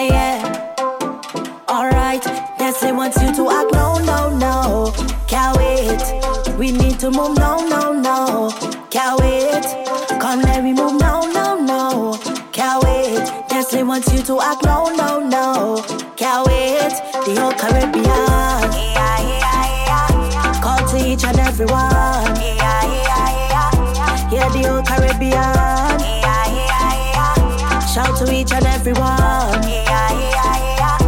yeah, yeah. Alright, Nestle wants you to act, no, no, no. Can't wait, we need to move, no, no, no. Can't wait, come let me move, no, no, no. Can't wait, Nestle wants you to act, no, no, no. Can't wait, the whole Caribbean, yeah, yeah, yeah. Call to each and everyone, yeah, yeah, yeah. Yeah, the whole Caribbean, shout to each and everyone. Yeah, yeah, yeah,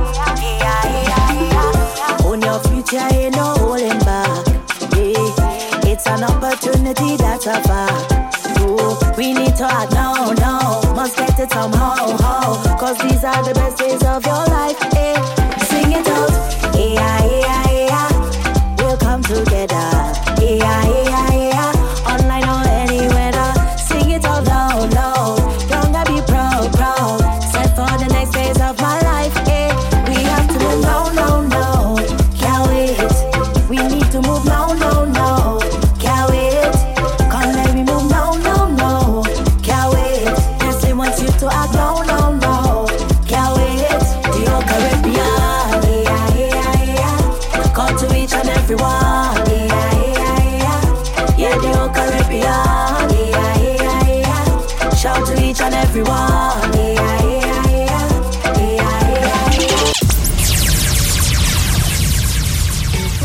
yeah, yeah, yeah. On your future, ain't no holding back. Yeah. It's an opportunity that's a fact. Ooh, we need to act, no, no. Must get it somehow, how? Cause these are the best days of your life. Yeah. Sing it out. Yeah, yeah, yeah. We'll come together. Yeah, yeah, yeah. Online or anywhere. Sing it out loud, loud.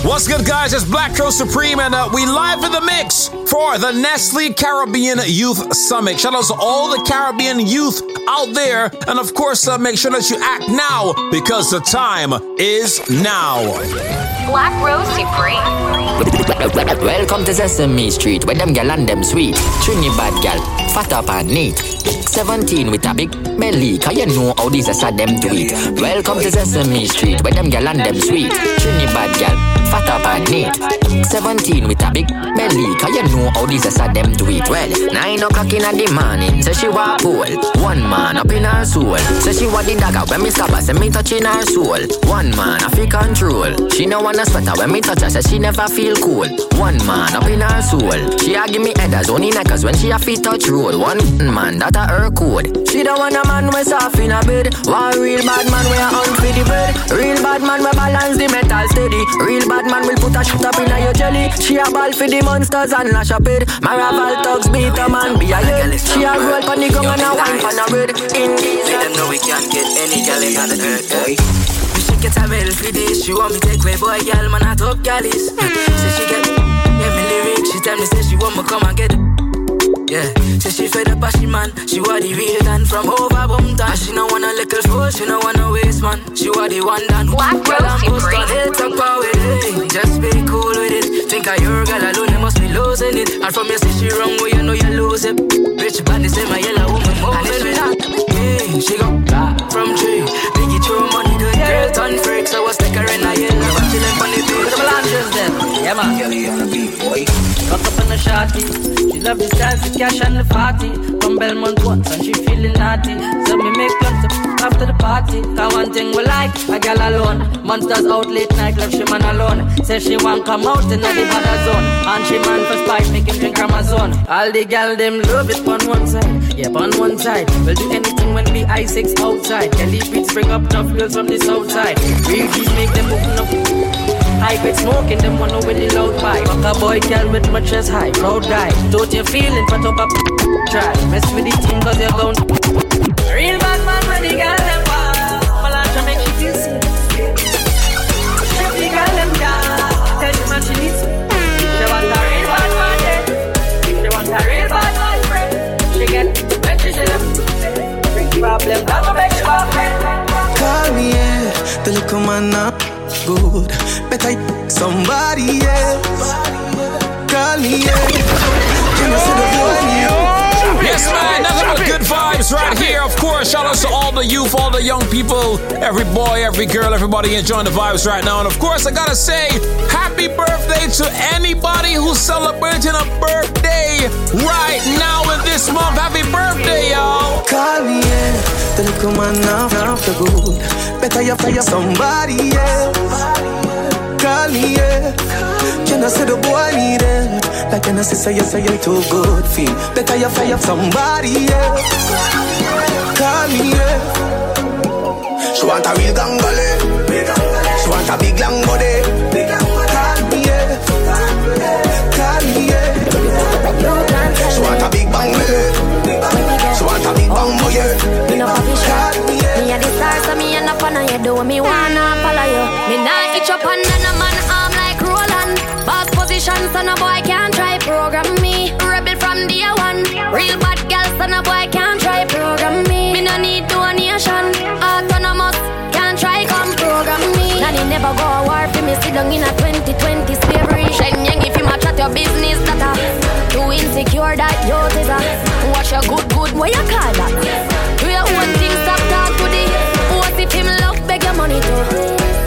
What's good, guys? It's Black Rose Supreme, and we live in the mix for the Nestle Caribbean Youth Summit. Shout out to all the Caribbean youth out there, and of course, make sure that you act now, because the time is now. Black Rose Supreme. Welcome to Sesame Street, where them gal and them sweet. Trinidad gal, fat up and neat. 17 with a big belly, cause you know how these are them do it. Welcome to Sesame Street, where them gal and them sweet. Trinidad gal, fat up and neat. 17 with a big belly, cause you know how these are them do it. Well, 9 o'clock in the morning, so she wa pool. One man up in her soul, so she wa the dagger when me stop her, so me touching her soul. One man, I feel control. She no wanna sweat her when me touch her, so she never feel cool. One man up in her soul, she a give me headers, only neckers when she a feet touch roll. One man, that a her code. She don't want a man we soft in a bed. One real bad man we a hunt for the bread. Real bad man we balance the metal steady. Real bad man will put a shit up in a your jelly. She a ball for the monsters and lash a bed. Maraval thugs beat a man be a lead. She a roll pan the gong and a wine pan a bread. In these let them know we can't get any girl in the earth, boy. Get a medal for this, she want me take away, boy, y'all man, I top galleys. Say she get me lyrics, she tell me, say she want me come and get it. Yeah, say she fed up as she man, she was the real dan from over Boomtown. She no wanna little fool, she no wanna waste man. She was the one dan. Black Rose Supreme. Just be cool with it. Think of your girl alone, you must be losing it. And from your say she wrong, well you know you lose it. Bitch, bad, this ain't my yellow woman. And if she not, yeah, she go from tree. Biggie throw money, good girl turn freak. So I stick her in a yellow, she left on the beat. Yeah man, girl you on a beat, boy. Got up on the shawty, she love the dance. Cash and the party from Belmont once and she feeling naughty. So me make plans after the party. Cause one thing we like, a girl alone. Monsters out late night, left she man alone. Say she want come out in the border zone. And she man for spite, make him drink Amazon. All the girl them love it on one side. Yeah, on one side. We'll do anything when we I-6 outside. Kelly beats bring up tough girls from the south side. Real keys make them open up. I quit smoking, them wanna with the loud pipe. Fuck a boy girl with my chest high, proud guy. Don't you feelin', but up a try. Mess with the thing cause you're gone. Real bad man with the girl them wild. Malasha make she feel sick. Shut the girl them down. Tell you man she needs me. She want a real bad man then. She want a real bad man friend. She get when she see them. Big problem, I'm a bitch for friend. Call me in, the little man up. Good, bet I somebody else. Call me, yeah. Can I see the voice? Yes, man, nothing but good vibes right here. Of course, shout out to all the youth, all the young people, every boy, every girl, everybody enjoying the vibes right now. And of course, I gotta say, happy birthday to anybody who's celebrating a birthday right now in this month. Happy birthday, y'all. Call me, yeah. The little man now the good. Better you fire somebody else. Call me, yeah. Can I say the boy need them? Like can I say you're too good feel. Better you fire somebody else. Call me, yeah. want a real gangale. She want a big long body. She want a big bang belly. She want a big bang boy. Me no fish. Me a the star, so me end up on you. Do me wanna follow you. Me nah itch up under no man arm like Roland. Boss position, so no boy can't try program me. Rebel from day one. Real bad girl, so no boy can't try program me. Me no need donation. Autonomous can't try come program me. Nanny never go a war for me. Sit down in a 2020 slavery. Shen Yang, if you match at your business, data. Too insecure that your teaser. Watch your good, what you call that? Do your own things, stop talk to the. What if him love beg your money too?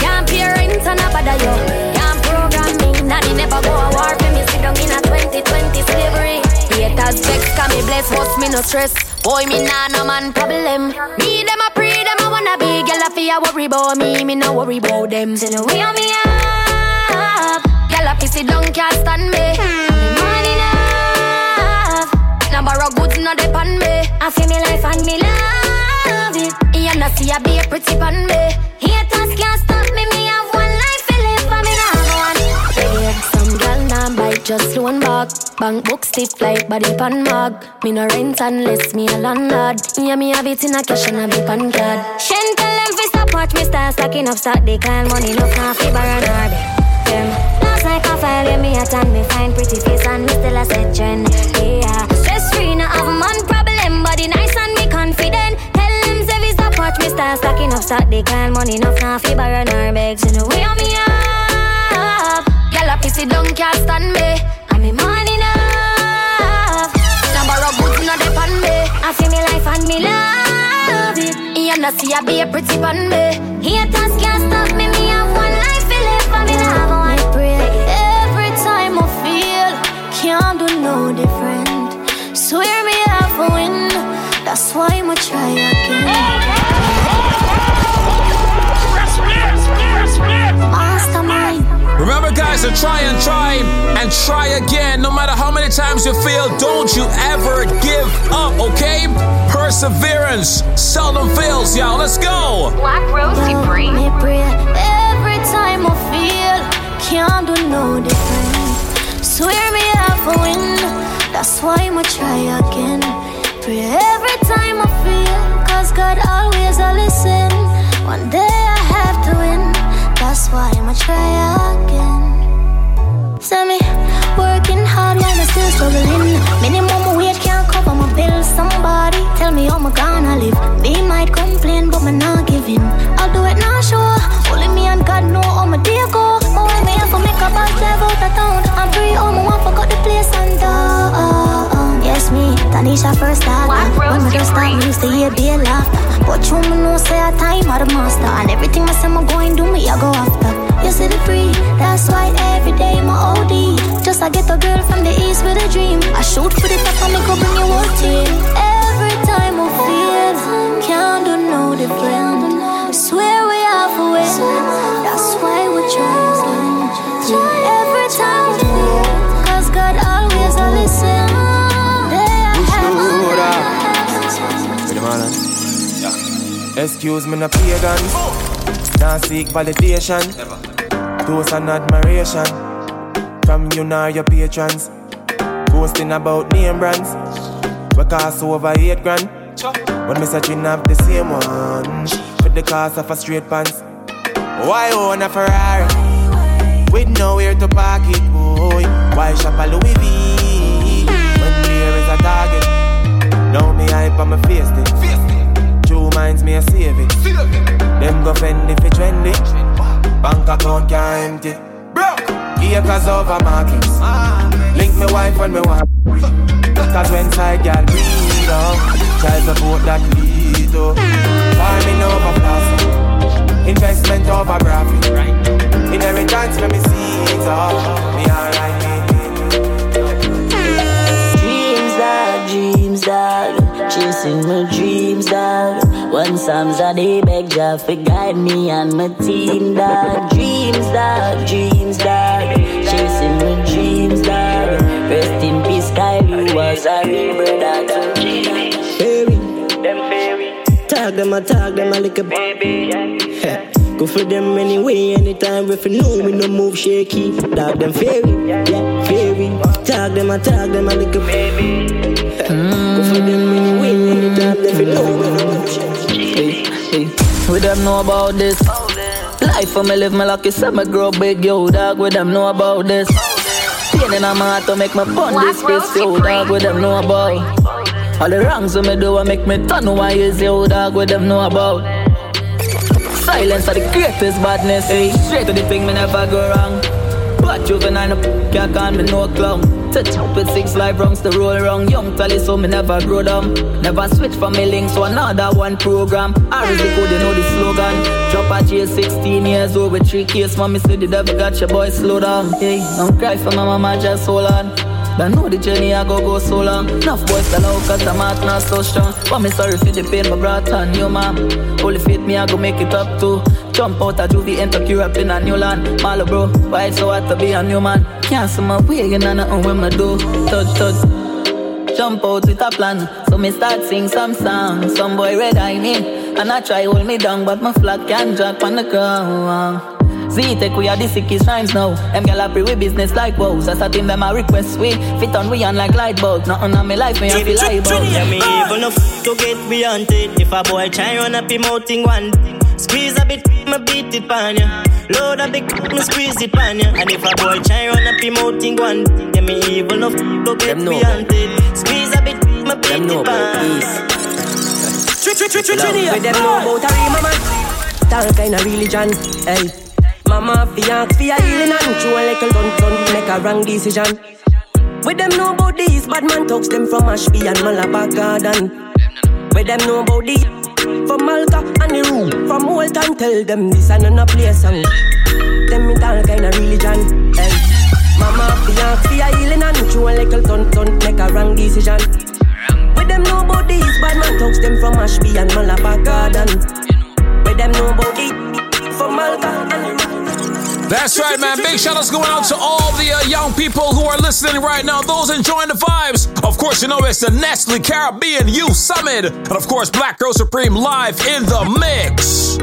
Can't pay rent and a bother you. Can't program me. Nanny never go a war for me. Sit down in a 2020 slavery. Haters vex, can me bless, but me no stress. Boy, me nah no man problem. Me them a pre, them a wanna be. Girl, I fear worry about me. Me no worry about them. So no way on me up. Girl, I pissy down, can't stand me. Borrow goods not depend me. I feel me life and me love it. You not see I be a pretty pan me. Haters can't stop me. Me have one life to live, but me not have one. Babe, some girl nah bite, just loan back. Bank book stiff like body pan mug. Me no rent unless me a landlord. Yeah, me have it in a cash and a be pan card. Shen tell them fi stop watch me start stacking up stock. They call money no can't fi borrow nor be. Them looks like a file when me attend me find pretty face and me still a set trend. Yeah. Free, no have man problem, body nice and me confident. Tell them say we stop watch me start stacking up stock. They call money enough now fi borrow nor beg. So no way on me up. Girl a pissy down can't stand me. And me money enough. Now borrow goods no depend me. I feel me life and me love it. You not see I be a pretty pan me. Haters can't stop me. Me have one life to live and me love one break. Every time I feel can't do no different. Swear me half a win, that's why I'ma try again. Mastermind. Remember guys to try and try and try again. No matter how many times you fail, don't you ever give up, okay? Perseverance seldom fails, y'all. Let's go. Black Rose Supreme. Every time I feel, can't do no different. Swear me half a win. That's why I'ma try again. Pray every time I feel, cause God always I listen. One day I have to win. That's why I'ma try again. Send me working hard while I'm still struggling. Minimum wage can't cover my bills. Somebody tell me how I'm gonna live. They might complain but me not giving. I'll do it now sure. Only me and God know how my day go. My wife me have to make a bad drive out of town. I'm free, oh my wife forgot the place and yes, me, Tanisha first time. When my first time used to hear be a laughter. But you me know say a time are the master. And everything I say I'm going do me I go after. You see the free, that's why every day my OD. Just I get a girl from the east with a dream. I shoot for the top and make up in your whole team. Every time I feel, can't do no different. I swear we are for it. That's why we're trying. Every time I feel, cause God always I listen. Yeah. Excuse me, no pagan. Nah seek validation. Toast and admiration from you nor your patrons. Boasting about name brands. We cost over 8 grand. When me searching up the same one with the cost of a straight pants. Why own a Ferrari with nowhere to park it, boy? Why shop a Louis V when there is a target? Now me hype on my face thing. Two minds me a save it. Them go Fendi fi trendy. Bank account can't empty. Acres over markets. Link me wife when me want. Cause when side girl bleed up, try support that lead up. Farming over plastic, investment over graphic. Inheritance when me see it up. Me alright. Dreams, dog. Chasing my dreams, dog. One Psalms a day beg Jah for guide me and my team, dog. Dreams, dog. Dreams, dog. Chasing my dreams, dog. Rest in peace, Kylie was a real brother. Fairy, them fairy. I tag them, I like a baby. Yeah. Go for them anyway, anytime if you know me, no move shaky. Tag them fairy, yeah, fairy. Tag them, I like a baby. Yeah. Go for them anyway, anytime if you know me, no move shaky. Hey, hey. We don't know about this. Life for me, live my lucky, so me grow big, yo, dog. We don't know about this. Pain in my heart to make my bond this space, yo, dog. We don't know about. All the wrongs that me do I make me turn who I is, yo, dog. We them know about. Silence are the greatest badness, hey. Straight to the thing, me never go wrong. But juvenile, no can't call me no clown. Touch up with 6 live rounds to roll around. Young tally, so me never grow down. Never switch from me links to another one program. R is the code, you know the slogan. Drop a jail 16 years old with 3 case. Mommy said the devil got your boy, slow down, hey. Don't cry for my mama, just hold on. Don't know the journey I go so long. Enough boys fell out cause I'm heart not so strong. But me sorry for the pain my brought on you, ma'am. Holy faith me I go make it up too. Jump out of juvie, enter Europe in a new land. Malo bro, why it's so hard to be a new man? Can't see my way, you know nothing when I do. Touch jump out with a plan. So me start sing some songs. Some boy red I mean. And I try hold me down but my flag can't drag on the ground. Z-Tech, we are the sickest rhymes now. Them gal pre with business like wows. That's a team them a request we fit on we on like light bulbs. Nothing on me life me I feel like bulbs. Yeah, me even f*** to get beyond it. If a boy try run up him out in one thing. Squeeze a bit, me beat it pan ya. Load a bit, me squeeze it pan ya. And if a boy try run up him out in one thing. Yeah, me even f*** to get beyond it. Squeeze a bit, me beat it pan ya. With them know about a real mama. That kind of religion, hey. Mama fi ask fi a healing and true a little don't make a wrong decision. With them know about these bad man talks them from Ashby and Malabar Garden. With them know about these from Malta and the room from Walton tell them this and none a play a song. Them it all kind of religion. Hey. Mama fi ask fi a healing and true a little don't make a wrong decision. With them know about these bad man talks them from Ashby and Malabar Garden. With them know about these from Malta and the room. That's right, man. Big shout-outs going out to all the young people who are listening right now. Those enjoying the vibes. Of course, you know it's the Nestle Caribbean Youth Summit. And, of course, Black Rose Supreme live in the mix.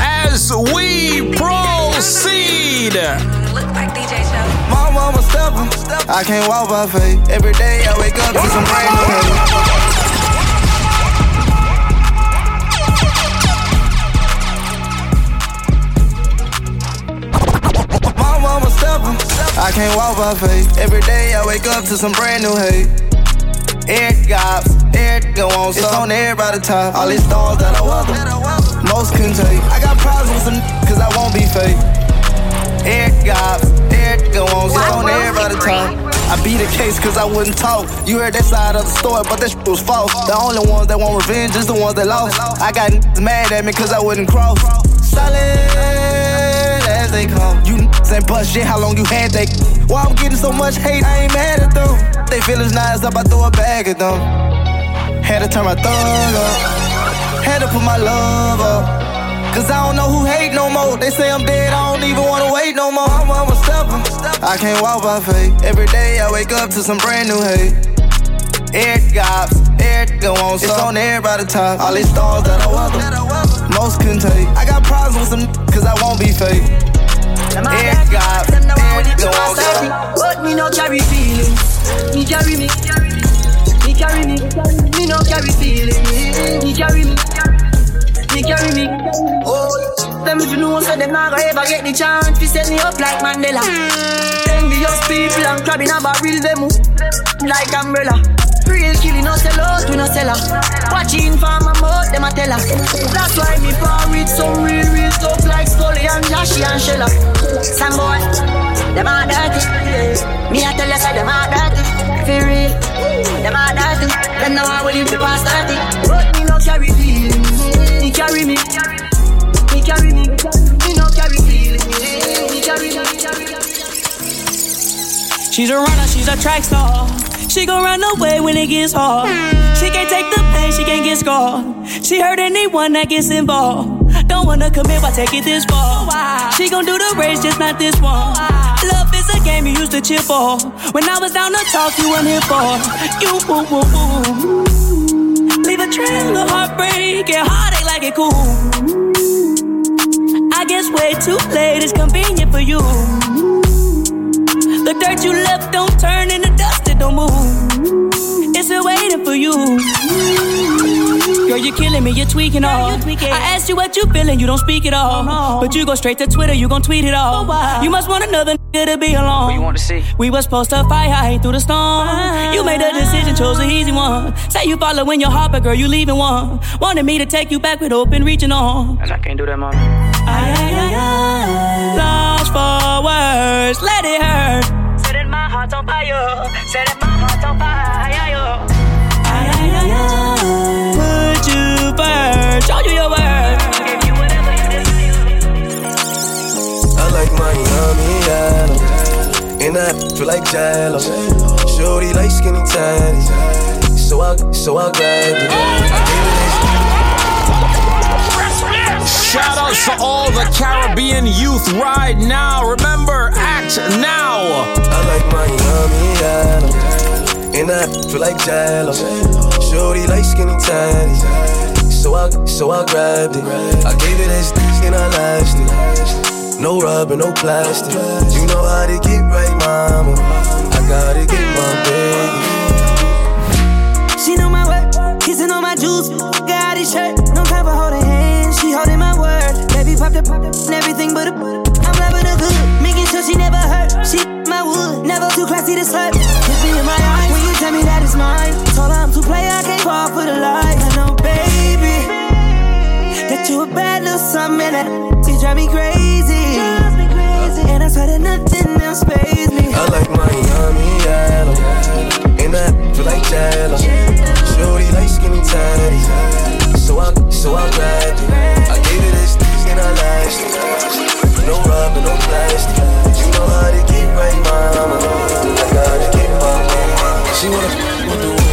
As we proceed. Looks like DJ Show. Mama was stubborn. I can't walk by faith. Every day I wake up to some rain. I can't walk by faith. Every day I wake up to some brand new hate. Eric gops, Eric go on. It's so on everybody top. All these stars that I welcome, most couldn't take. I got problems with some cause I won't be fake. Eric gops, Eric go on. It's so on everybody top. I beat the case cause I wouldn't talk. You heard that side of the story, but that shit was false. The only ones that want revenge is the ones that lost. I got mad at me cause I wouldn't cross. Solid. They come. You ain't bust shit, how long you had that? Why I'm getting so much hate, I ain't mad at them. They feelings nice up, I throw a bag at them. Had to turn my thumb up. Had to put my love up. Cause I don't know who hate no more. They say I'm dead, I don't even wanna wait no more. I'm a stepper. I can't walk by faith. Every day I wake up to some brand new hate. Eric gops, Eric go on. It's on everybody top. All these stars that I welcome, most couldn't take. I got problems with some cause I won't be fake. Eric got, Eric go on. But me no carry feelings. Me carry me. Me carry me. Me no carry feelings. Me carry me. Me carry me. Oh, them if you know so them not gonna ever get the chance to set me up like Mandela. Envious people and crabbing a barrel them like umbrella. Real killing no sell out, we no sell out. Watching for my mouth, them a tell her. That's why me par with some real stuff like Scully and Joshy and Shella. Some boy, them a dirty. Me a tell you say them a dirty. For real, them a dirty. Them know I will live the past 30. But me no carry feelings. He carry me. He carry me. Me no carry feelings. He carry me. She's a runner, she's a track star. She gon' run away when it gets hard. She can't take the pain, she can't get scarred. She hurt anyone that gets involved. Don't wanna commit, why take it this far? She gon' do the race, just not this one. Love is a game you used to cheer for. When I was down to talk, you I'm here for. You, woo, woo, woo. trail of heartbreak and heartache like it cool. I guess way too late is convenient for you. The dirt you left don't turn into dust, it don't move. It's still waiting for you. Girl, you're killing me, you're tweaking all. I asked you what you feeling, you don't speak at all. Oh, no. But you go straight to Twitter, you gon' tweet it all. Oh, you must want another nigga to be alone. What you want to see? We were supposed to fight, I hate through the storm. You made a decision, chose the easy one. Say you following your heart, but girl, you leaving one. Wanted me to take you back with open reaching on. And I can't do that, mom. Lost for words, let it hurt. Setting my heart on fire, setting my heart on fire. Put you first, show you your worth. I'll give you whatever you desire. I like my yummy yellow, and I feel like jello. Shorty like skinny tiny, so I grabbed it. Shout out to all the Caribbean youth right now. Remember, act now. I like my yummy yellow, and I feel like jello. Shorty like skinny tiny, so I grabbed it. I gave it as thick and I lashed it. No rubber, no plastic. You know how to get right, mama. I gotta get my baby. She know my work, kissing on my juice. Got his shirt, no time for holding hands. She holding my word, baby popped up, everything but a butter. I'm loving her good, making sure she never hurt. She my wood, never too classy to slut. Hit me in my eyes when you tell me that it's mine. Told her I'm too play, I can't fall for the lies. I know, baby, that you a bad little something that you drive me crazy. And I swear that nothing else pays me. I like my yummy yellow, and I feel like jello. Shorty like skinny tighties. So I grabbed it. I gave it as thick and I lashed it. No rubber, no plastic. You know how to get right, mama. I gotta get my way. She wanna f*** with the woo.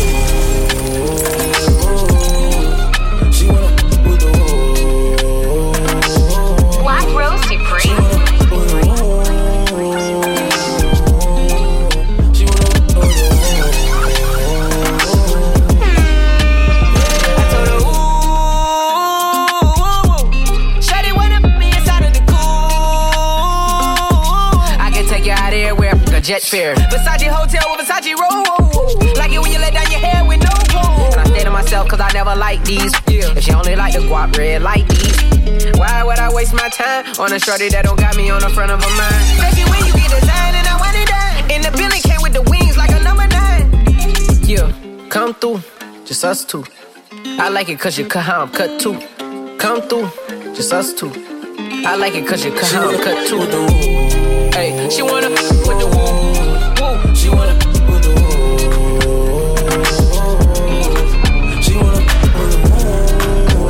She wanna f*** with the woo. Black Rose Supreme. She wanna f*** with the woo. Jet fare. Versace hotel with Versace roll. Like it when you let down your hair with no clothes. And I say to myself, cause I never like these. Yeah. If she only like the guap red like these, why would I waste my time on a shorty that don't got me on the front of her mind? Baby, when you get designed and I want it done. And the building came with the wings like a number 9. Yeah, come through, just us two. I like it cause you cut how I'm cut too. Come through, just us two. I like it cause you cut how I'm cut too. Hey, she wanna f*** with the woo. She wanna f*** with the woo. She wanna f*** with the woo. She wanna f*** with the woo.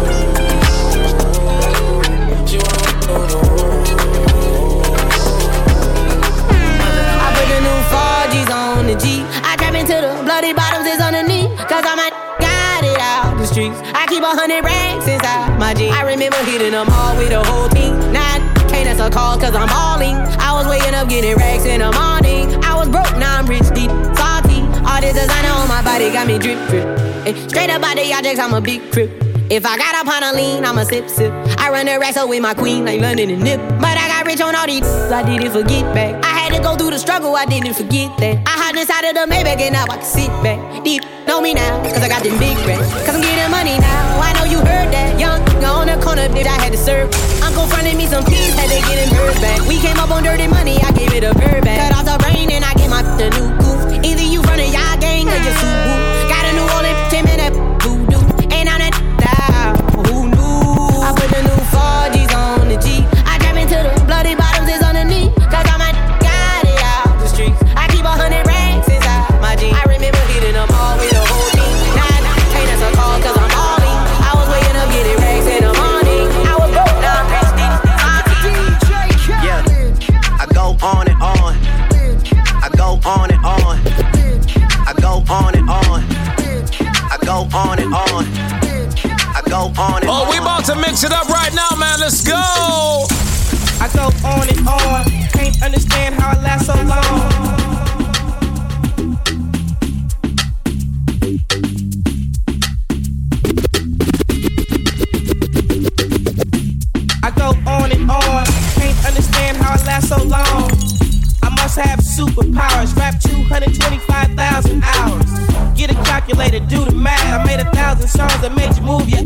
I put the new 4Gs on the G. I trap into the bloody bottoms is on the knee. Cause I might got it out the streets. I keep 100 racks inside my G. I remember hitting them all with the whole team. Now that's a call cause I'm hauling. I was waking up getting racks in the morning. I was broke, now I'm rich, deep, salty. All this designer on my body got me drip, drip. And straight up by the objects, I'm a big trip. If I got up on a lean, I'm a sip, sip. I run the racks up with my queen like London and Nip. But I got rich on all these, I didn't forget back. I had to go through the struggle, I didn't forget that. I hopped inside of the Maybach and now I can sit back. Deep, know me now, cause I got them big racks. Cause I'm getting money now, I know you heard that. Young on the corner, bitch, I had to serve. Uncle fronted me some peas, had to get him bird back. We came up on dirty money, I gave it a bird back. Cut off the rain and I get my the new goof. Either you front of y'all gang or your suit. Got a new all in 10 minute voodoo. And I'm that down, who knew? I put the new 4Gs on the G. I drop into the bloody bottoms is on the knee. Cause I might got it out the streets. I keep 100 racks inside my G. I remember hitting them all with a whole team. Nah, can't that's a call cause I'm all in. I was waking up getting racks in the morning. I was broke, now I'm rich. On and on, I go on and on, I go on and on, I go on and on, I go on and on. Oh, we about to mix it up right now, man, let's go. I go on and on, can't understand how it lasts so long. 1,000 songs that made you move, yeah.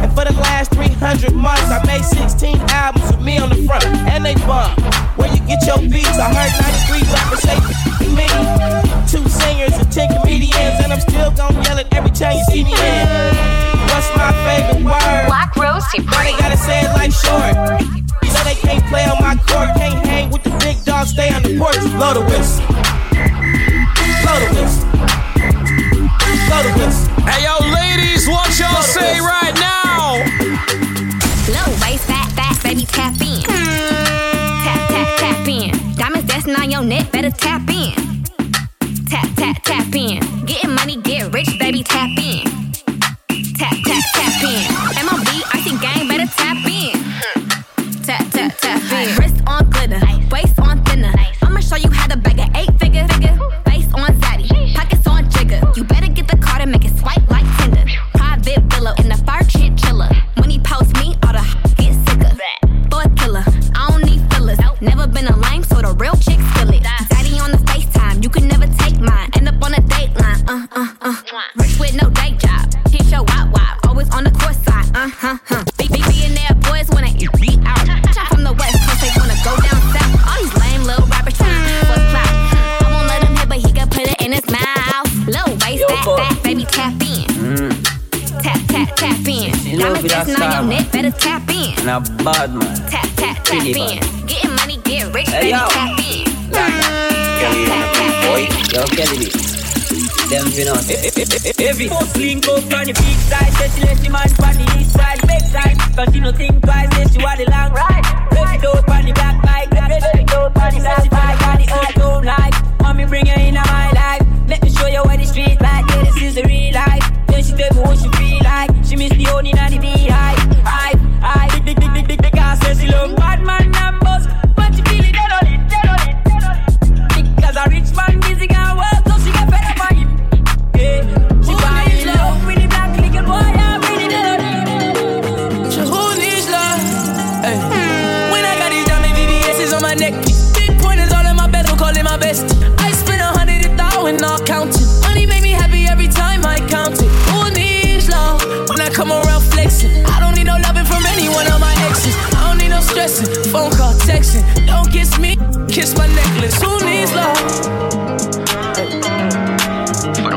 And for the last 300 months, I made 16 albums with me on the front, and they bump. Where you get your beats? I heard 93 rappers say me. 2 singers and 10 comedians, and I'm still gonna yell it every time you see me in. What's my favorite word? Black Rose Supreme. They gotta say it like short. So they can't play on my court, can't hang with the big dogs, stay on the porch. Blow the whistle. Blow the whistle. Blow the whistle. Hey yo, ladies, what y'all say right now? Low waist, fat, fat, baby, tap in. Tap, tap, tap in. Diamonds dancing on your neck, better tap in. Tap, tap, tap in. Getting money, get rich, baby, tap in. Tap, tap, tap in. MLB, Icy Gang, better tap in. Tap, tap, tap in. Wrist on glitter, waist on thinner. I'ma show you how to bag an 8-figure. Face on zaddy, pockets on jigger. You better get the card and make it swipe like Tinder. Private villa in the fire shit chiller. When he posts me, all the get sicker. For a killer, I don't need fillers. Never been a lame, so the real chicks feel it. Daddy on the FaceTime, you can never take mine. End up on a dateline, Rich with no day job, hit your wop wop. Always on the court side, Billionaire boys wanna eat out. Chop from the west, cause they wanna go down south. All these lame little rappers trying for clout. I won't let him hit, but he can put it in his mouth. Low waist, fat, fat, baby, tap in. Tap, tap, tap in. Diamonds dancing on your neck, better tap in. Now bad man. Tap, tap, tap in. Getting money, get rich, baby, tap in. Yo, Kelly, them you know. Every post link up on the big side, says she let the man on the east side, big side. Cause she no think twice, says she want the long ride. Let's go on the black bike, let's go on the black bike, on the old home life. Mommy bring her into my life, let me show you what the street like. Yeah, this is the real life. Then she tell me what she feel like. She miss the only night the beehive. I, big, big ass says she love bad man numbers, but she feel it dead on it, dead on it, dead on it. Because a rich man busy got work. Not counting. Money make me happy every time I count it. Who needs love when I come around flexing? I don't need no loving from any one of my exes. I don't need no stressing, phone call, texting. Don't kiss me, kiss my necklace. Who needs love?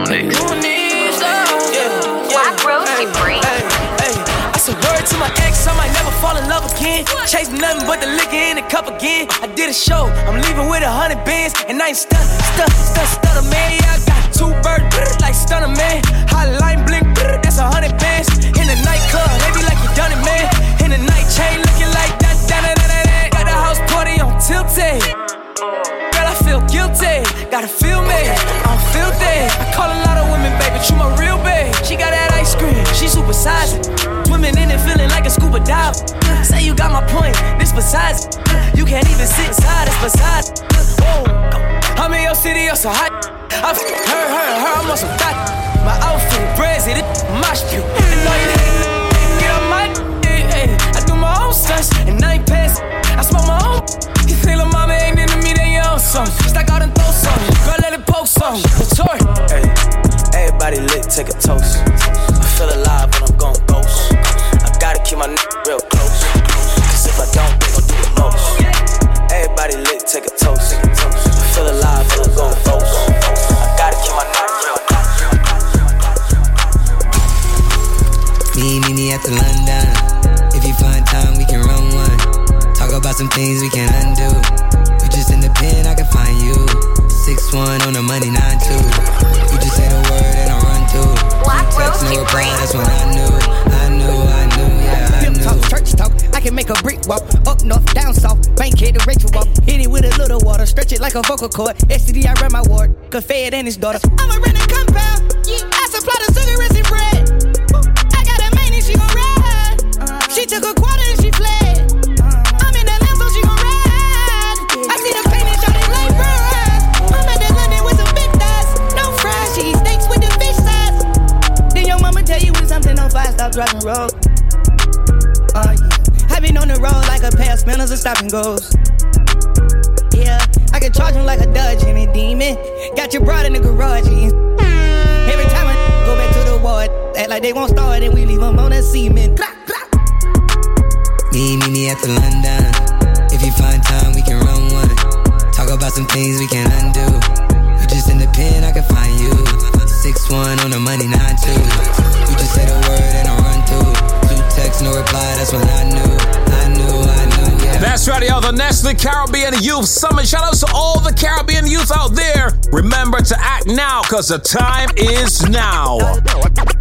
Who needs love? Black Rose Supreme. I said word to my ex, I might never fall in love again. Chase nothing but the liquor in the cup again. I did a show, I'm leaving with 100 bands. And I ain't stunned, man. I got 2 birds, like stunner, man. Hotline blink, that's 100 bands. In the nightclub, they be like you done it, man. In the night chain, looking like that, da da da da da. Got the house party on tilted. Girl, I feel guilty, gotta feel me, I'm filthy. I call a lot of women, baby, you my real babe. She got that ice cream, she supersizing. Women in it feeling like a scuba diver. Say you got my point, this besides it. You can't even sit inside, it's besides it. Whoa, I'm in your city, you're so hot. I f*** her, I'm on some thot. My outfit, brazy, this mosh pit. And all you hate, get on my d***, I do my own stunts, and I ain't pass. I smoke my own. You think lil' mama ain't into me, then you own some. Stack out and throw some, girl, let it poke some. Notori. Hey, everybody lit, take a toast. I feel alive, but I'm gon' ghost. I gotta keep my real close, cause if I don't, they gon' do the most. Everybody lit, take a toast. I feel alive, but I'm gon' ghost. I gotta keep my real close. Me at the London. If you find time, we can run one. Talk about some things we can undo. You just in the pen, I can find you. 6'1" on the money, 9'2". You just say the word and I run to. Black Rose Supreme. That's when I knew, yeah. Tip talk, church talk, I can make a brick walk. Up north, down south, bank head to Rachel walk. Hit it with a little water, stretch it like a vocal cord. STD, I ran my ward, Cafed and his daughter. I'ma run a compound, I supply the cigarettes and bread. I got a man and she gon' ride. She took a quarter and she fled. I'm in the lamp, so she gon' ride. I see the pain and y'all like fries. Mama to London with some big thighs. No fries, she eat steaks with the fish size. Then your mama tell you when something on fire, stop driving road. Oh yeah, I been on the road like a pair of spinners and stop and goes. Yeah, I can charge him like a Dodge and a demon. Got your broad in the garage. Every time I go back to the ward, act like they won't start and we leave them on that cement. Meet me at the London. If you find time, we can run one. Talk about some things we can undo. You just in the pen, I can find you. 6-1 on the money, 9-2. You just say the word and I run through. Two texts, no reply, that's when I knew. Yeah. That's right, y'all. The Nestle Caribbean Youth Summit. Shout out to all the Caribbean youth out there. Remember to act now, because the time is now.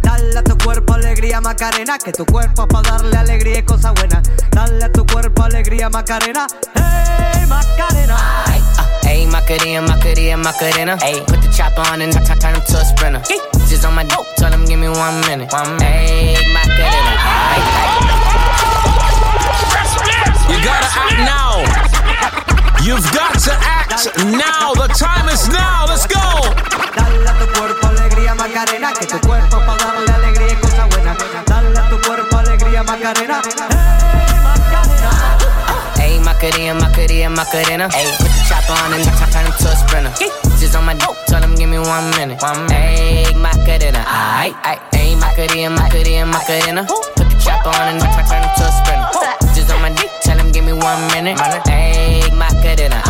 Dale a tu cuerpo alegría, Macarena, que tu cuerpo es para darle alegría y cosas buenas. Dale a tu cuerpo alegría, Macarena. Hey, Macarena. Hey, Macarena, Macarena, Macarena. Hey, put the chopper on and turn him to a sprinter. Just on my dope, tell him give me 1 minute. Hey, Macarena. You gotta act now. You've got to act now. The time is now. Let's go. Dale a tu cuerpo alegría, Macarena, que tu cuerpo para darle alegría y cosas buenas. Dale a tu cuerpo alegría, Macarena. Hey, Macarena, Macarena, Macarena. Hey, put the chopper on and turn him to a sprinter. Just on my dope, tell him give me 1 minute. Hey, Macarena. Hey, Macarena, Macarena, Macarena. Put the chopper on and turn him to a sprinter. Just on my dick, tell him give me 1 minute. Hey, Macarena.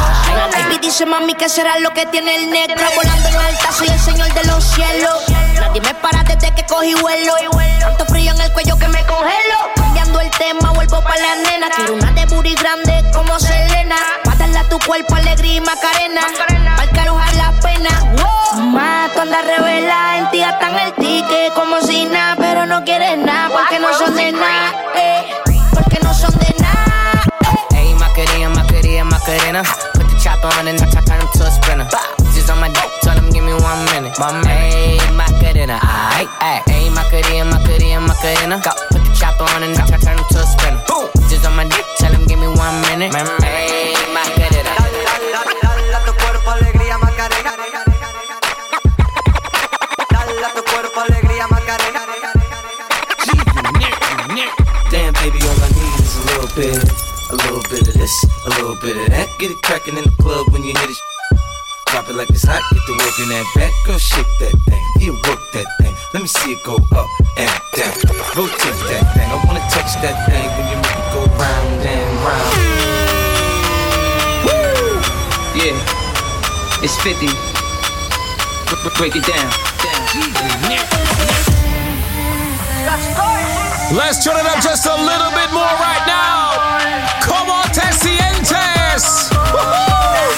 Baby dice mami que será lo que tiene el negro. Volando en alta soy el señor de los cielos. Nadie me para desde que cogí vuelo. Tanto frío en el cuello que me congelo. Cambiando el tema vuelvo pa' la nena. Quiero una de booty grande como Selena. Pa' darle a tu cuerpo alegría y Macarena. Pa'l que aluja la pena. Mamá, tú andas revela. En ti gastan el ticket como si nada. Pero no quieres nada porque no son de nada. Macarena, put the chopper on and turn him to a sprinter. Just on my dick, tell him give me 1 minute. Hey, Macarena, hey, Macarena, Macarena, Macarena. Put the chopper on and turn him to a sprinter. Just on my dick, tell him give me 1 minute. Hey, Macarena. Dale a tu cuerpo alegría, Macarena. Dale a tu cuerpo alegría, Macarena. Damn, baby, all I need is a little bit of this, a little bit of that. Get it crackin' in the club when you hit it. Drop it like it's hot, get to work in that back. Girl, shake that thing, you work that thing. Let me see it go up and down. Rotate that thing, I wanna touch that thing. When you make it go round and round. Woo! Yeah, it's 50. Break it down. Let's turn it up just a little bit more right now. Como te sientes? Woo-hoo!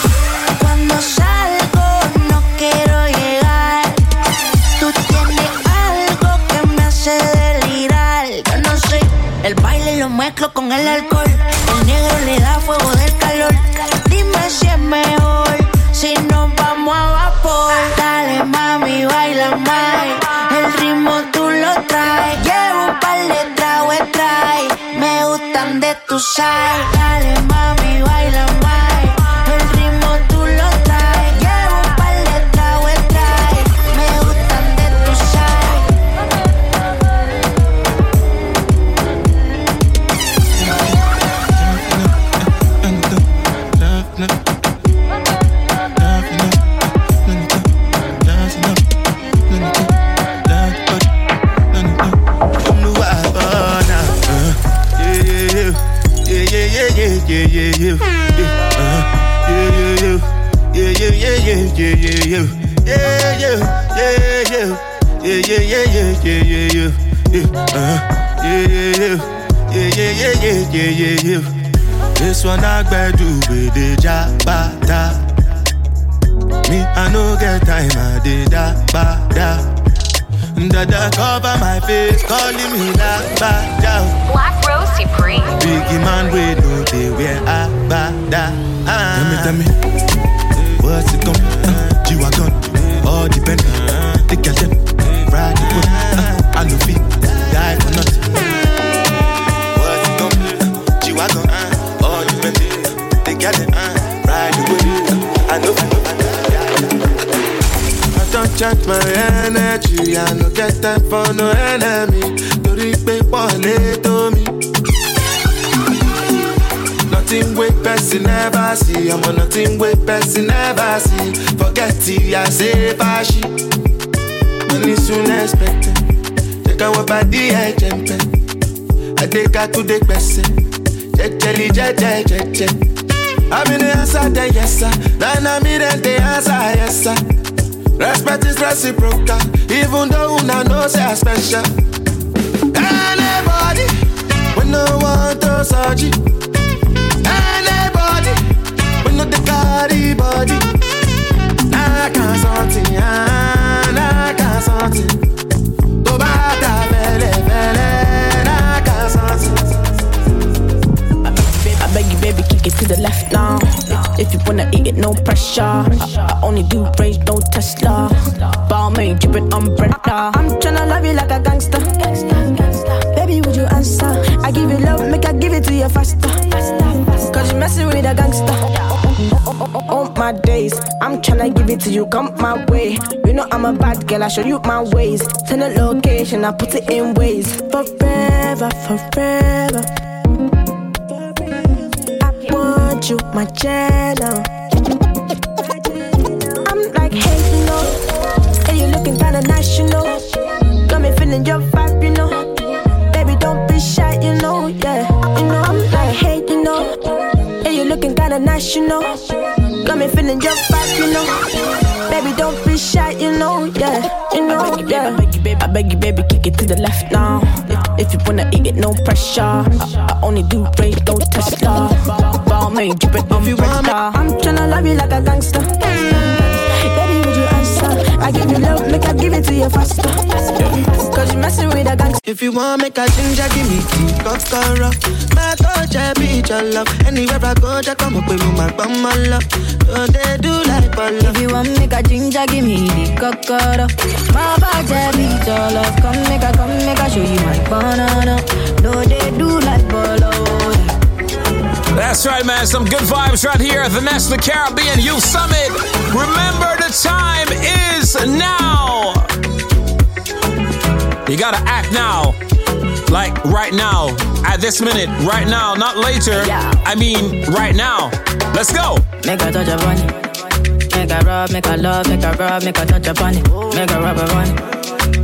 Cuando salgo no quiero llegar. Tú tienes algo que me hace delirar. Yo no sé, el baile lo mezclo con el alcohol. El negro le da fuego del calor. Dime si es mejor, si nos vamos a vapor. Dale mami, baila más. El ritmo tú lo traes. Me gustan de tu sal. Dale mami, baila más. El ritmo tú lo traes. Llevo un par de tragos trae. Me gustan de tu This one I better do with the jabata. Me, I no get time, I did that bada. Dada cover my face, calling me la bada. Black Rose Supreme. Biggie man, we know they wear a bada. Tell me, what's it come? G-Wagon, all the pen. Take your step, ride the foot. I no fit, die for nothing. What's it come? G-Wagon, all the pen. Take your step, ride the foot. I no fit. Don't check my energy, I no get time for no enemy. Tori pe pole to me. Nothing with person never see. I'm on nothing with person never see. Forget it, I say bashi. Money soon expected. The Kawa body I jump. I take her to the best. Jelly jelly. I'm in the answer, the yes sir. Then I'm in the answer, yes sir. Respect is reciprocal, even though una know say I special. Anybody, we no want to search you. Anybody, we no the carry body. I can't something, I can't something. Go back to bele bele, I can't something. I beg you, baby, kick it to the left now. If you wanna eat it, no pressure. I only do range, no Tesla. Balmain, drippin' umbrella. I'm tryna love you like a gangster. Baby, would you answer? I give you love, make I give it to you faster. Cause you messing with a gangster. Oh my days, I'm tryna give it to you, come my way. You know I'm a bad girl, I show you my ways. Turn the location, I put it in ways. Forever, forever. You my jello. I'm like, hey, you know, and you're looking kinda nice, you know. Got me feeling your vibe, you know. Baby, don't be shy, you know, yeah. You know, I'm like, hey, you know, and you're looking kinda nice, you know. Got me feeling your vibe, you know. Baby, don't be shy, you know, yeah. You know, yeah. I beg you, baby, kick it to the left now. If you wanna eat it, no pressure. I only do range, don't touch love. Balmain, drippin' umbrella. I'm tryna love you like a gangster. Baby, would you answer? I give you love, make I give it to you faster. Cause you messing with a gangster. If you wanna make a ginger, give me tea, kokoro. My culture be your love. Anywhere I go, just come up with me, my love. Don't they do like love? If you wanna make a ginger, give me the kokoro. My culture be your love. Come make I show you my banana. No, they do like love. That's right, man. Some good vibes right here at the Nestle Caribbean Youth Summit. Remember, the time is now. You gotta act now. Like, right now. At this minute. Right now. Not later. Yeah. I mean, right now. Let's go. Make a touch upon it. Make a rub, make a love, make a rub, make a touch upon it. Make a rubber one.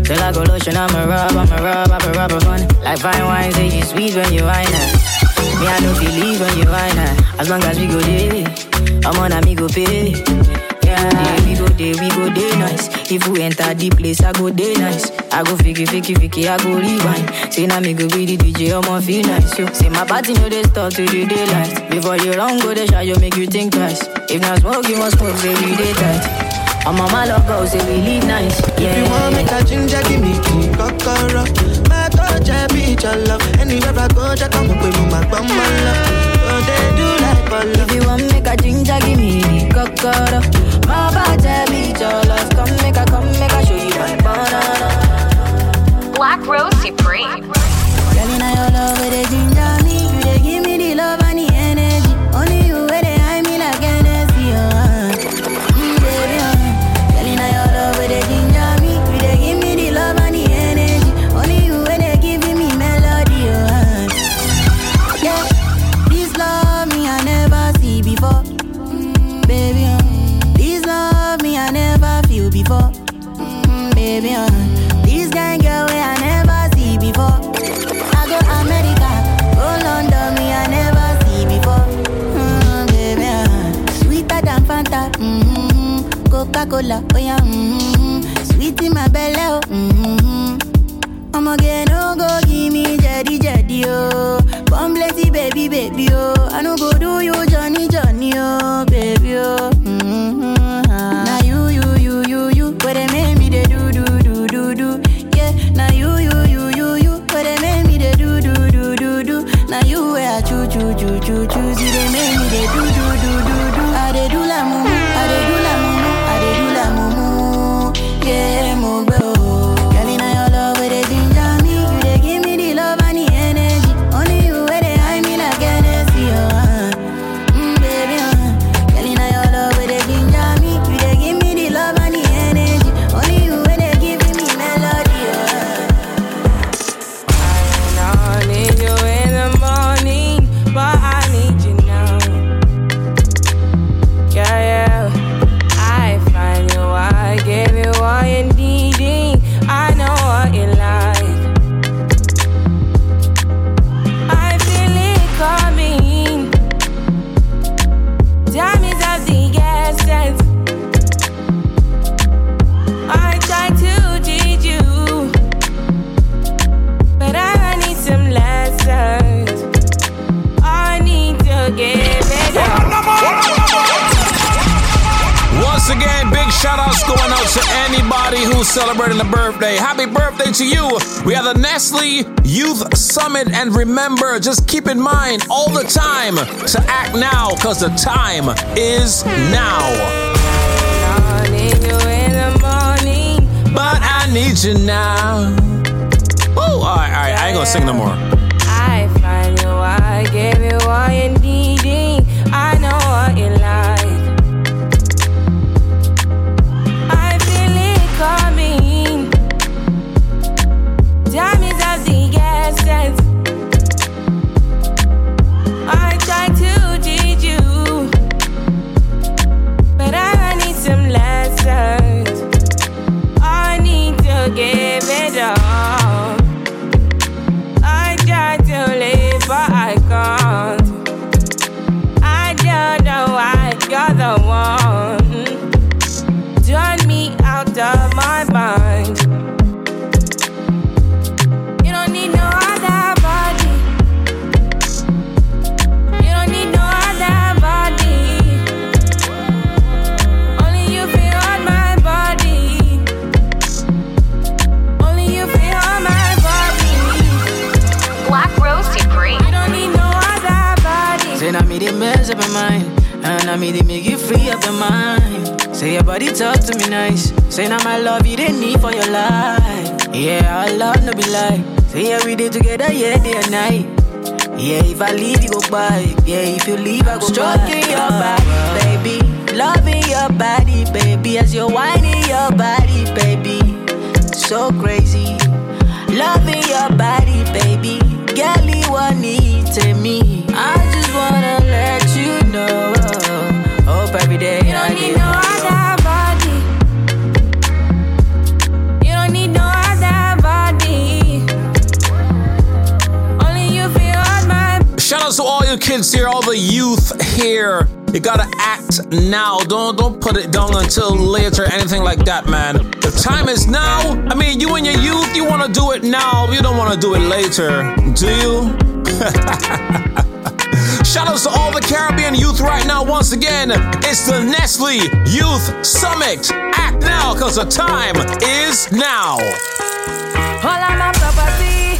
Till I go lotion, I'm a rub upon it. Like fine wine, say you sweet when you wine it. Me, I don't believe when you wine, as long as we go there, I'm on amigo pay. Yeah, we go there nice. If we enter the place, I go there nice. I go fiki, I go rewind. Say now me go be the DJ, I'm on feel nice. So, say my party know they start to the daylight. Before you run, go they shot, you make you think twice. If not smoke, you must smoke, say we day tight. I'm on my logo, say we live nice. Yeah. If you want me to ginger, give me tea, kokoro. I be your love. Anywhere I go, I come up with my bum love. Oh, they do like love. If you want make a ginger, give me the kokoro. My bad, be your love. Come make a show you my banana. Black Rose Supreme. Girl, in your love, they ginger me. You they give me the love and the energy. Only you where they hide me like Nestle. Girl, in your love, they ginger me. You they give me the love and the energy. Only you. Baby, this gang girl way I never see before. I go America, go London, me I never see before. Baby, sweeter than Fanta, Coca-Cola, oh yeah, sweet in my belly, oh. I'ma get no go, give me jetty, oh. Come bless you, baby, oh. I no go do you, Johnny, oh, baby, oh. Shout outs going out to anybody who's celebrating a birthday. Happy birthday to you. We have the Nestle Youth Summit. And remember, just keep in mind all the time to act now, because the time is now. I need you in the morning, but I need you now. Oh, all right. I ain't gonna sing no more. I find you, I give you all you're needing. I know what you like. I feel it coming. Time is of the essence. I try to teach you, but I need some lessons. I need to give it all. You're the one, turn me out of my mind. You don't need no other body. You don't need no other body. Only you feel on my body. Only you feel on my body. Black Rose Supreme. I don't need no other body. Say not me the mess up in mind. And I made it make you free of the mind. Say your body talk to me nice. Say now my love you didn't need for your life. Yeah, our love no be lie. Say every day together, yeah, day and night. Yeah, if I leave you go by. Yeah, if you leave I go by. Stroking your body, baby. Loving your body, baby. As you're whining your body, baby. So crazy. Loving your body, baby. Girl, you want me, take me. I just wanna let you know. Hope every day you don't need no other body. You don't need no other body. Only you feel on my. Shout out to all your kids here, all the youth here. You gotta act now. Don't put it down until later, anything like that, man. The time is now. I mean, you and your youth, you wanna do it now. You don't wanna do it later, do you? Shout outs to all the Caribbean youth right now. Once again, it's the Nestle Youth Summit. Act now, because the time is now. All of my property,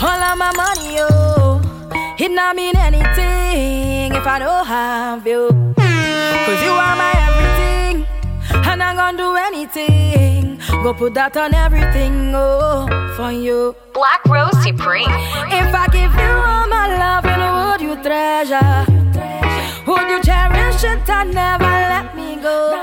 all of my money, oh. It not mean anything if I don't have you. Because you are my everything, and I'm gonna do anything. Go put that on everything, oh, for you. Black Rose Supreme. If I give you all my love, would you treasure? Would you cherish it and never let me go?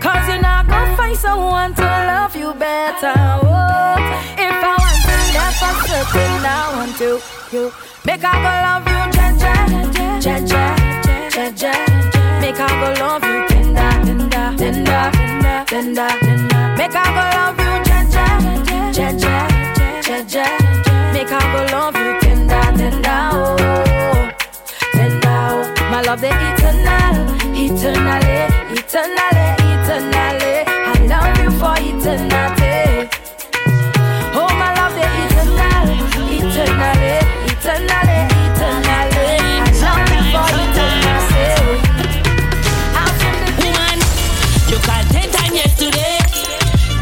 Cause you're not gonna find someone to love you better. Oh, if I want to, that's a certain I want to. You make I go love you, cha-cha, cha-cha, cha-cha. Make I go love you, tender, tender, tender, tender, tender. Make I go love you, cha-cha, cha-cha, cha-cha. Make I go love you. My love, the eternal, eternally, eternally, eternally. I love you for eternity. Oh, my love, the eternal, eternally, eternally, eternally. I love you for eternity. Woman, you called 10 times yesterday,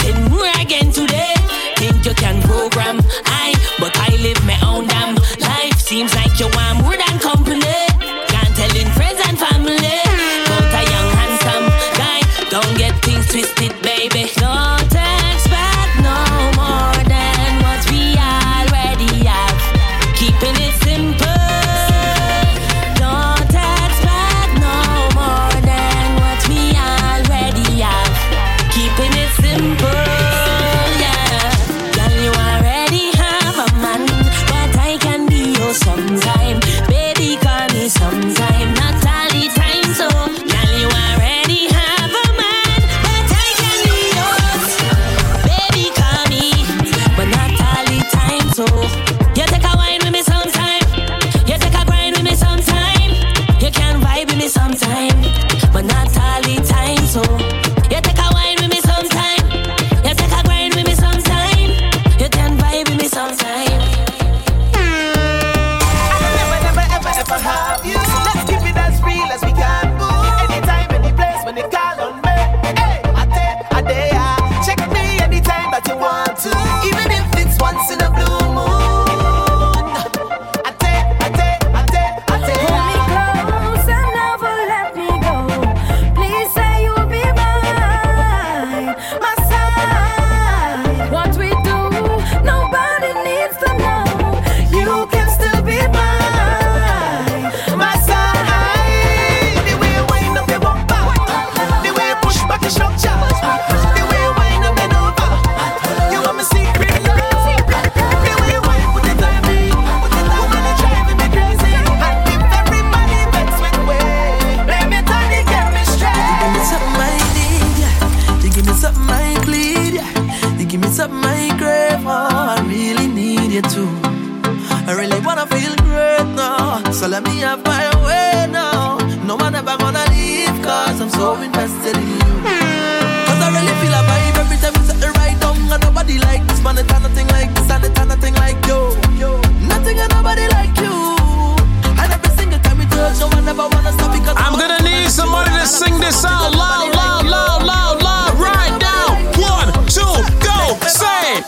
10 more again today. Think you can program I, but I live my own damn life. Seems like you want more than company. Friends and family, but a young handsome guy. The lights up my grave. Oh, I really need you too. I really wanna feel great now. So let me have my way now. No one ever gonna leave, cause I'm so invested in you. Cause I really feel a vibe every time you set it right down. And nobody like this man, it's nothing like this. And it's nothing like you. Nothing and nobody like you. And every single time you touch, no one ever wanna stop because I'm gonna need somebody to sing this out loud, loud, loud, loud, loud, right now. 1, 2, go, say.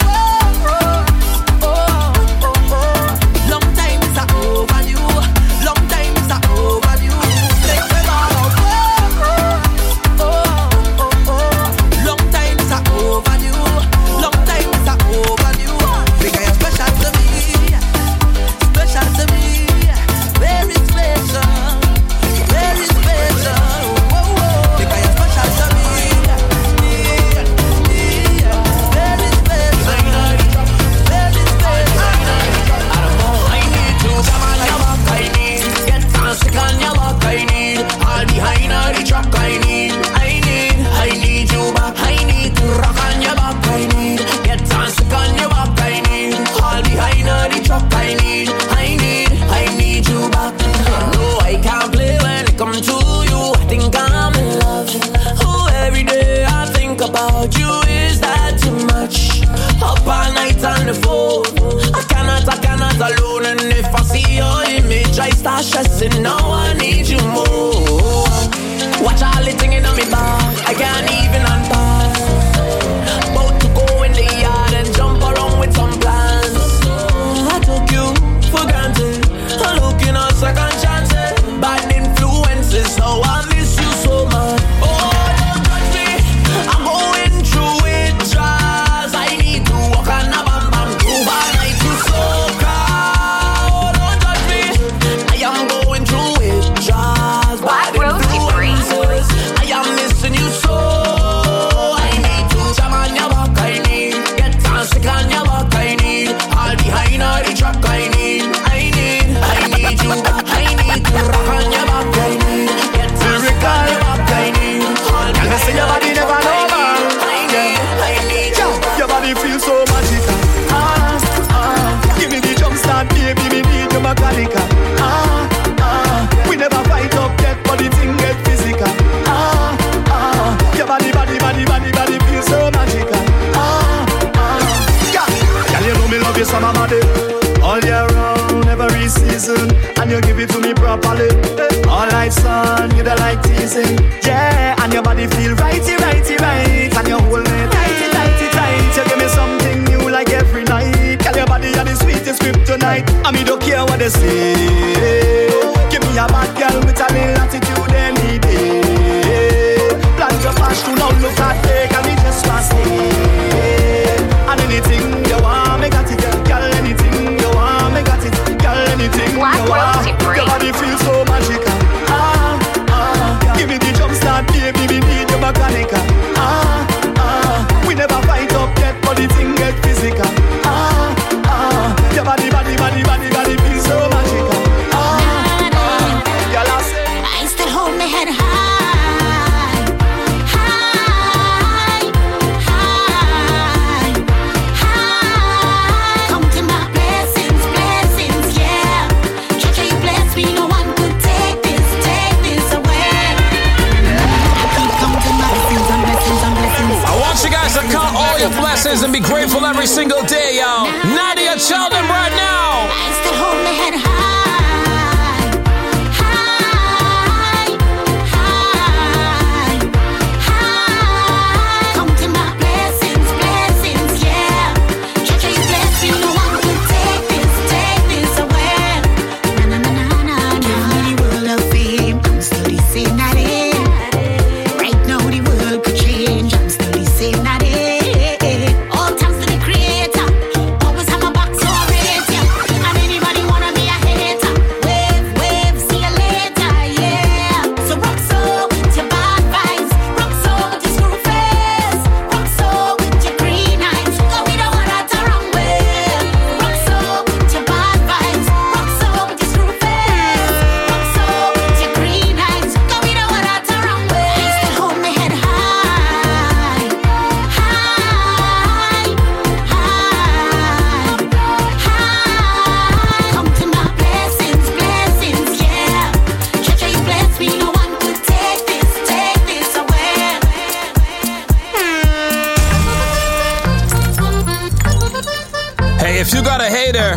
If you got a hater,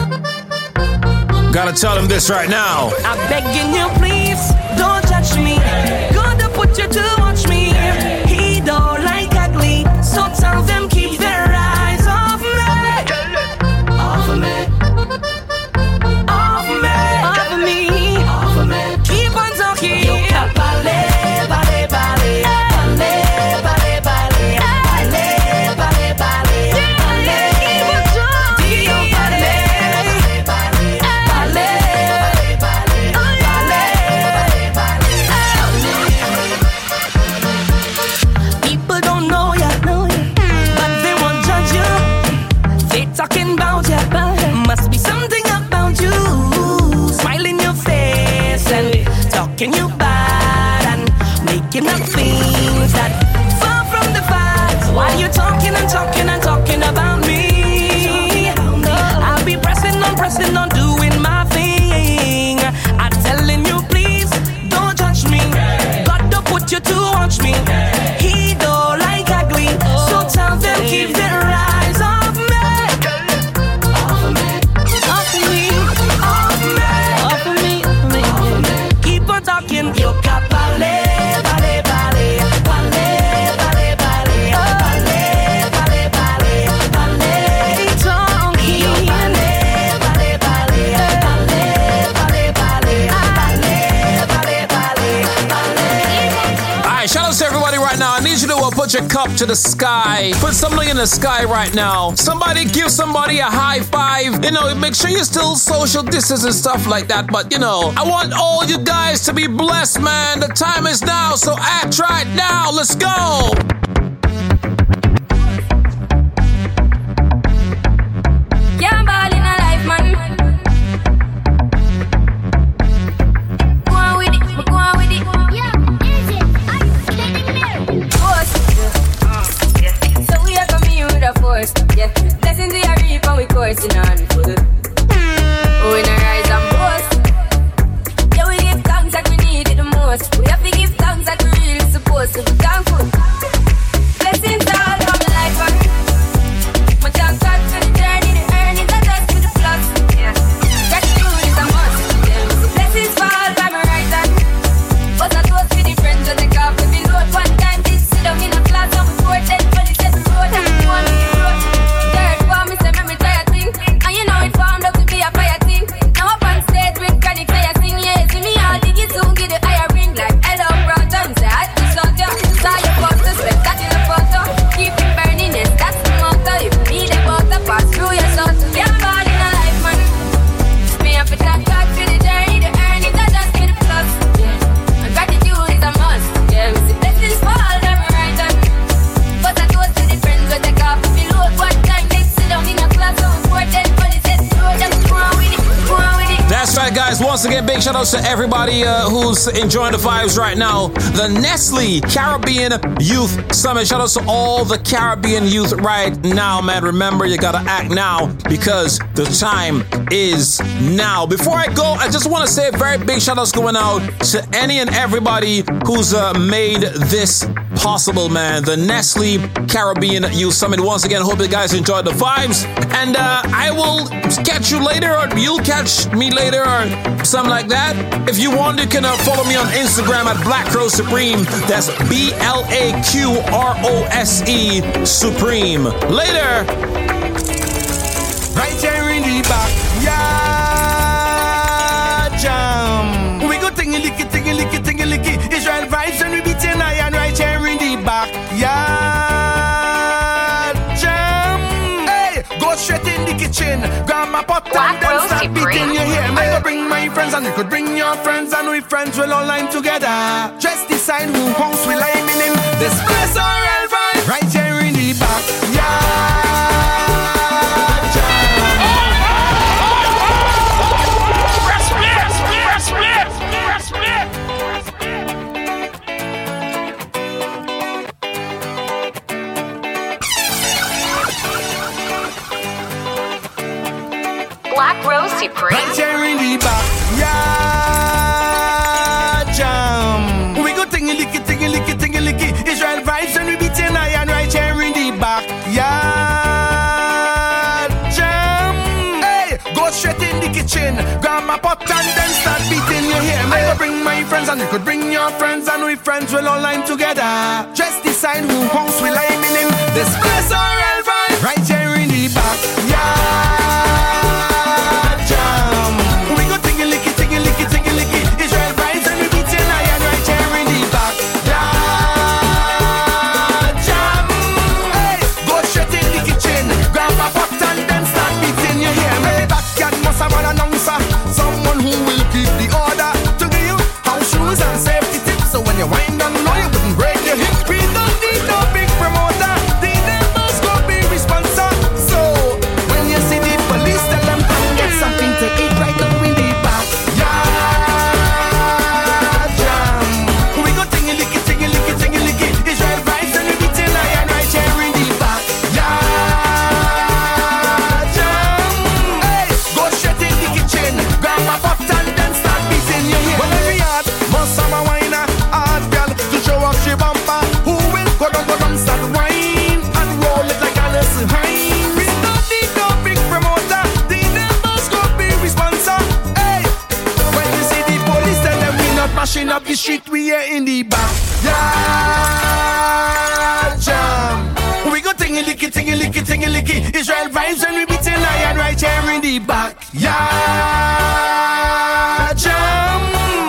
gotta tell them this right now. I'm begging you, please, don't judge me. Gotta put you to watch me. He don't like ugly, so tell them keep their eyes off me. Off of me. Off me. Off of me. Off of me. Keep on talking. You can ballet, ballet, ballet. Ballet, ballet, ballet. Ballet, ballet, ballet. Ballet, keep on talking. You ballet, ballet, ballet. Ballet, ballet, ballet. Ballet. People don't know ya, but they won't judge you. They talking about ya, but must be something about you. Smile in your face and talking you bad and making up things that far from the facts. While you're talking and talking and talking about me, I'll be pressing on, doing my thing. I'm telling you, please, don't judge me. God don't put you to watch me. He don't like ugly, so tell them keep their eyes off me. Off me, off me, off me, off me. Keep on talking. You got ballet, ballet, ballet, ballet, ballet, ballet, ballet, ballet, ballet, ballet. You ballet, ballet, ballet, ballet, ballet, ballet, ballet, ballet, ballet, ballet. Alright, shout outs to everybody right now. I need you to put your cup to the sky. Put something in the sky right now. Somebody give somebody a high five. You know, make sure you're still social distance and stuff like that. But, you know, I want all you guys to be blessed, man. The time is now, so act right now. Let's go. Yeah, I'm balling a life, man. Yeah, blessings we are reap and we coursing on full. We na rise and boast. Yeah, we give thanks that we need it the most. We have to give thanks that we really supposed to be thankful. Blessings all of my life, man. My thank God for the journey, the earnings, the dust with the floods. Yeah, gratitude is a must. Yeah, blessings fall by my right hand. But I toast with the friends when they come to me load. One time this sit down in a class on the 4th. Guys, once again, big shout outs to everybody who's enjoying the vibes right now. The Nestle Caribbean Youth Summit. Shout outs to all the Caribbean youth right now, man. Remember, you gotta act now because the time is now. Before I go, I just want to say a very big shout outs going out to any and everybody who's made this possible, man. The Nestle Caribbean Youth Summit. Once again, hope you guys enjoyed the vibes. And I will catch you later, or you'll catch me later, or something like that. If you want, you can follow me on Instagram at Black Rose Supreme. That's BLAQROSE Supreme. Later. Right here in the backyard jam. We go tingy licky, tingy licky, tingy licky. Israel vibes and we be tonight. And right here in the backyard jam. Hey, go straight in the kitchen. Grab my pot and then start beating your hair. I go bring my friends and you could bring your friends. And we friends will all line together. Just decide who house will I mean in. This place or Israel vibes. Right here in the backyard. Right here in the backyard jam. We go tingy licky, tingy licky, tingy licky. Israel vibes and we be ten iron. Right here in the backyard jam. in. Grab my pot and then start beating, you hear me? I could bring my friends and you could bring your friends, and we friends will online together. Just decide who house will I be in. This place or Elvin, right here in the backyard jam. We go tingly, tingly, tingly, tingly. Israel vibes and we beating iron right here in the backyard jam. Hey, go straight in the kitchen, grab a pot and then start beating, you hear me? Backyard must have an announcer, someone who will keep the order to give you house rules and safety tips, so when you wind down low you wouldn't break your hip. We don't need no big promoter. Up the street, we are in the backyard jam. We go tingy licky, tingy licky, tingy licky. Israel vibes and we beating lion right here in the backyard jam.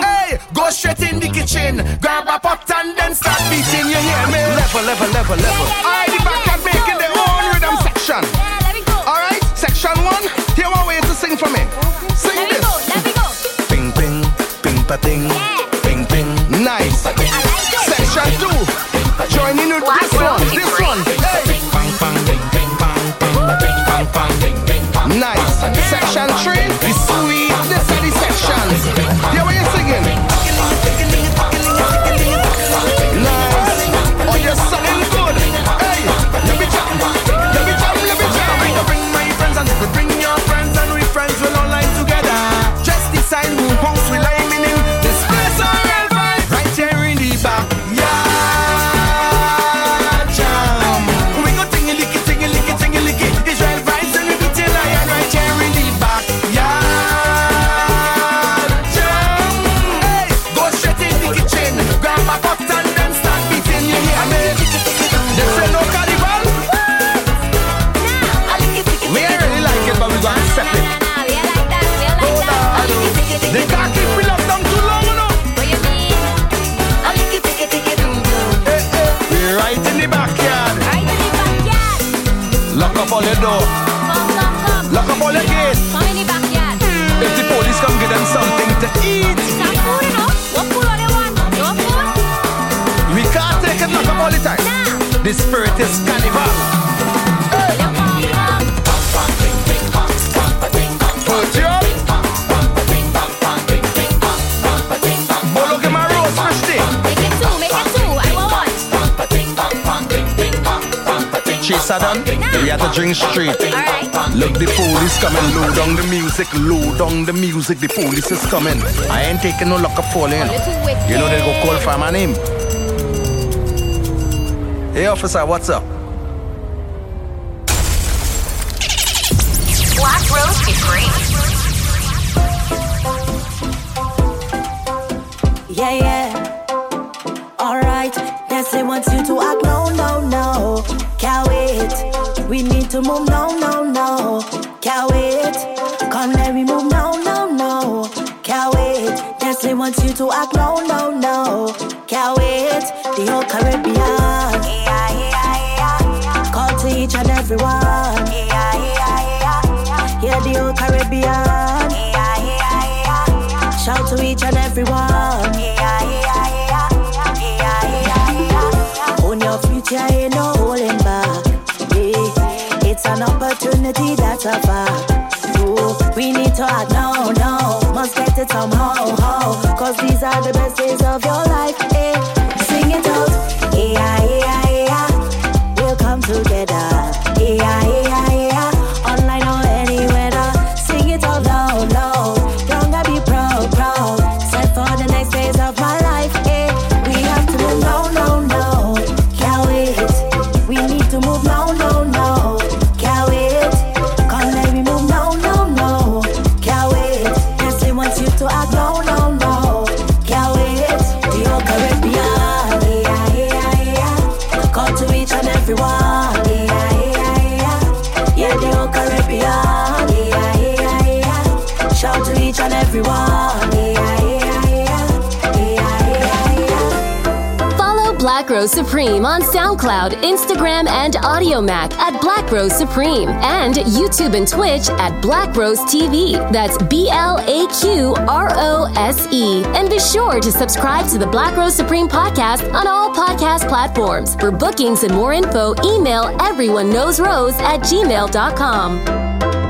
Hey, go straight in the kitchen, grab a pot and then start beating. You hear me? Level, level, level, level. All right, the backyard making their own rhythm section. Yeah, let me go. All right, section one. Here one way to sing for me. Sing let this. Let me go. Ping, ping, ping, pa-ting. Yeah. Nice. I like it. Section 2. Join in with wow, this one. This one. Hey. Nice. Section 3. The sweetness of the section. Yeah, what are you singing? Nice. Oh, you're sounding good. Hey. Let me jam. Let me jam. Let me jam. I could bring my friends and you could bring your friends, and we friends will online together. Just decide who house we like. Lock up all the gates. Come in the backyard. If the police come, give them something to eat. Some food, you know. What food do they want? No food? We can't take it. Lock up all the time. Nah. The spirit is carnival. Hey. Put you up. Bolo, give my rose, Christy. Make it two. I want one. Chase her down. We had to drink straight. Alright. Look, the police coming. Low down the music. The police is coming. I ain't taking no lock up falling. You know they go call for my name. Hey officer, what's up? Black Rose Supreme. Yeah, yeah. Alright. Nestle wants you to act. No. Can't wait. We need to move no. Can't wait. Come let me move no. Can't wait. Nestle wants you to act no. Can't wait. The whole Caribbean. Yeah. Call to each and everyone. Yeah. Hear the whole Caribbean. Yeah. Shout to each and everyone. Yeah. On your future ain't no holding back. It's an opportunity that's a fact. Ooh, we need to act no. Must get it somehow. Cause these are the best days of your life. Hey, sing it out. Yeah. We'll come together. Yeah. Online or anywhere. Sing it out loud. Don't gotta be proud. Set for the next days of my life. Hey, we have to move no. Can't wait. We need to move no. Can't wait, yeah, yeah, yeah, yeah. Shout to each and everyone, yeah, yeah, yeah, yeah, yeah, yeah. Follow Black Rose Supreme on SoundCloud, Instagram, and Audio Mac at Black Rose Supreme, and YouTube and Twitch at Black Rose TV. That's BLAQROSE. And be sure to subscribe to the Black Rose Supreme podcast on all podcast platforms. For bookings and more info, email everyoneknowsrose@gmail.com.